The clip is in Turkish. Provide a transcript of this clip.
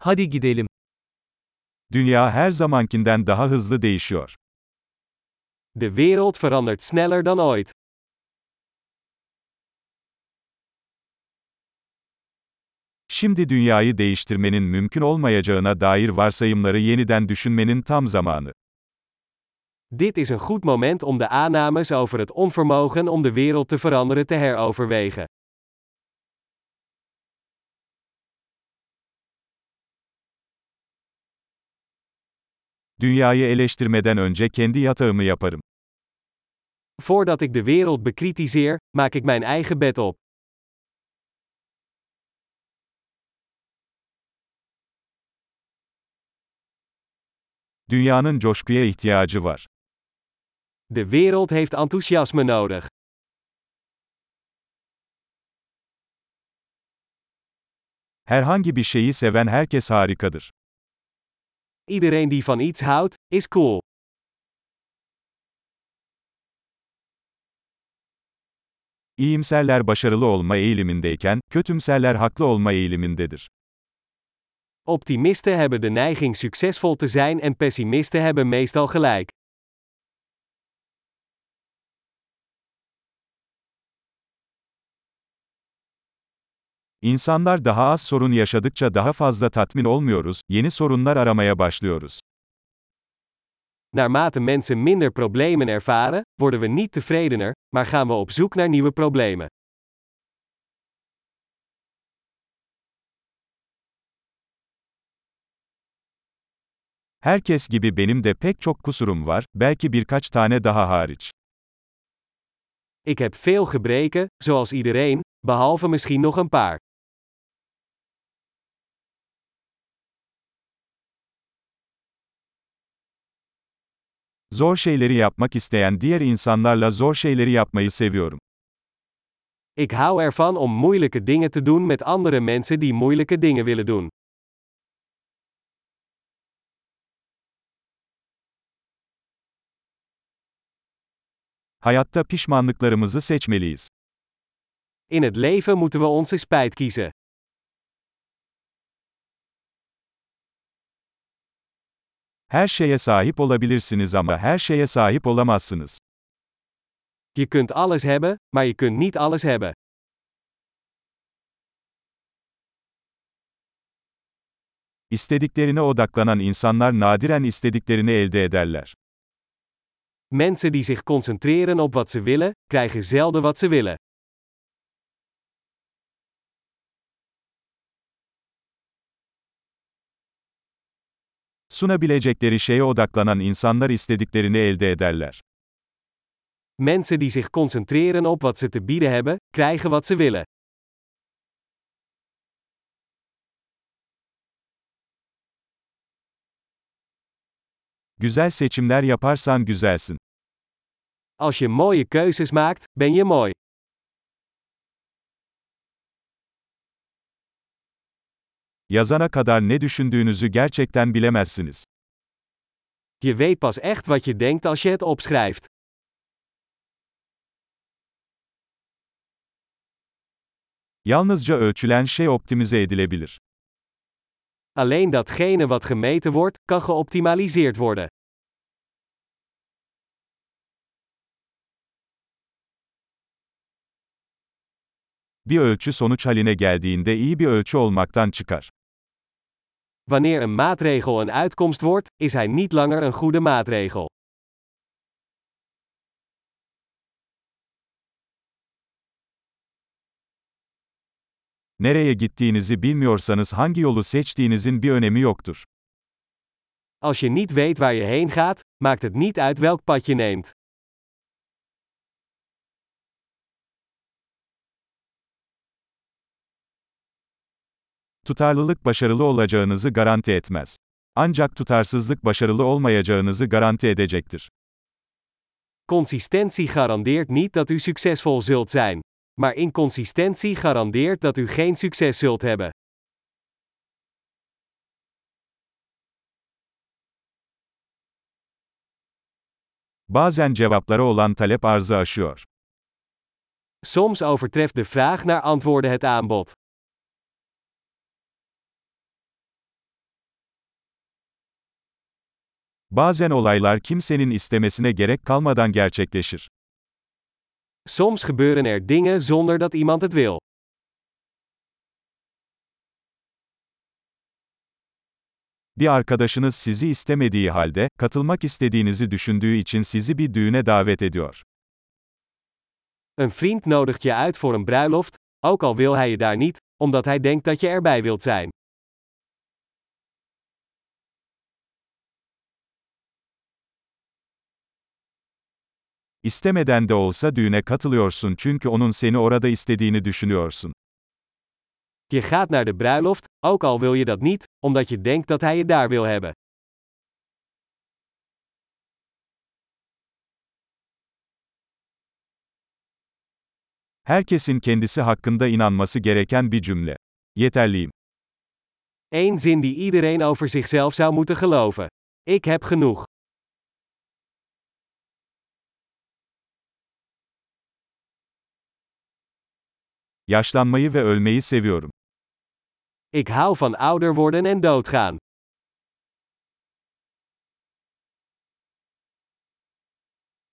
Hadi gidelim. Dünya her zamankinden daha hızlı değişiyor. De wereld verandert sneller dan ooit. Şimdi dünyayı değiştirmenin mümkün olmayacağına dair varsayımları yeniden düşünmenin tam zamanı. Dit is een goed moment om de aannames over het onvermogen om de wereld te veranderen te heroverwegen. Dünyayı eleştirmeden önce kendi yatağımı yaparım. Voordat ik de wereld bekritiseer, maak ik mijn eigen bed op. Dünyanın coşkuya ihtiyacı var. De wereld heeft enthousiasme nodig. Herhangi bir şeyi seven herkes harikadır. Iedereen die van iets houdt, is cool. İyimserler başarılı olma eğilimindeyken, kötümserler haklı olma eğilimindedir. Optimisten hebben de neiging succesvol te zijn en pessimisten hebben meestal gelijk. İnsanlar daha az sorun yaşadıkça daha fazla tatmin olmuyoruz, yeni sorunlar aramaya başlıyoruz. Naarmate mensen minder problemen ervaren, worden we niet tevredener, maar gaan we op zoek naar nieuwe problemen. Herkes gibi benim de pek çok kusurum var, belki birkaç tane daha hariç. Ik heb veel gebreken, zoals iedereen, behalve misschien nog een paar. Zor şeyleri yapmak isteyen diğer insanlarla zor şeyleri yapmayı seviyorum. Ik hou ervan om moeilijke dingen te doen met andere mensen die moeilijke dingen willen doen. Hayatta pişmanlıklarımızı seçmeliyiz. In het leven moeten we onze spijt kiezen. Her şeye sahip olabilirsiniz ama her şeye sahip olamazsınız. Je kunt alles hebben, maar je kunt niet alles hebben. İstediklerine odaklanan insanlar nadiren istediklerini elde ederler. Mensen die zich concentreren op wat ze willen, krijgen zelden wat ze willen. Sunabilecekleri şeye odaklanan insanlar istediklerini elde ederler. Mensen die zich concentreren op wat ze te bieden hebben, krijgen wat ze willen. Güzel seçimler yaparsan güzelsin. Als je mooie keuzes maakt, ben je mooi. Yazana kadar ne düşündüğünüzü gerçekten bilemezsiniz. Je weet pas echt wat je denkt als je het opschrijft. Yalnızca ölçülen şey optimize edilebilir. Alleen datgene wat gemeten wordt, kan geoptimaliseerd worden. Bir ölçü sonuç haline geldiğinde iyi bir ölçü olmaktan çıkar. Wanneer een maatregel een uitkomst wordt, is hij niet langer een goede maatregel. Nereye gittiğinizi bilmiyorsanız hangi yolu seçtiğinizin bir önemi yoktur. Als je niet weet waar je heen gaat, maakt het niet uit welk pad je neemt. Tutarlılık başarılı olacağınızı garanti etmez. Ancak tutarsızlık başarılı olmayacağınızı garanti edecektir. Consistentie garandeert niet dat u succesvol zult zijn. Maar inconsistentie garandeert dat u geen succes zult hebben. Bazen cevaplara olan talep arzı aşıyor. Soms overtreft de vraag naar antwoorden het aanbod. Bazen olaylar kimsenin istemesine gerek kalmadan gerçekleşir. Soms gebeuren er dingen zonder dat iemand het wil. Bir arkadaşınız sizi istemediği halde, katılmak istediğinizi düşündüğü için sizi bir düğüne davet ediyor. Een vriend nodigt je uit voor een bruiloft, ook al wil hij je daar niet, omdat hij denkt dat je erbij wilt zijn. İstemeden de olsa düğüne katılıyorsun çünkü onun seni orada istediğini düşünüyorsun. Je gaat naar de bruiloft, ook al wil je dat niet, omdat je denkt dat hij je daar wil hebben. Herkesin kendisi hakkında inanması gereken bir cümle. Yeterliyim. Eén zin die iedereen over zichzelf zou moeten geloven. Ik heb genoeg. Yaşlanmayı ve ölmeyi seviyorum. Ik hou van ouder worden en doodgaan.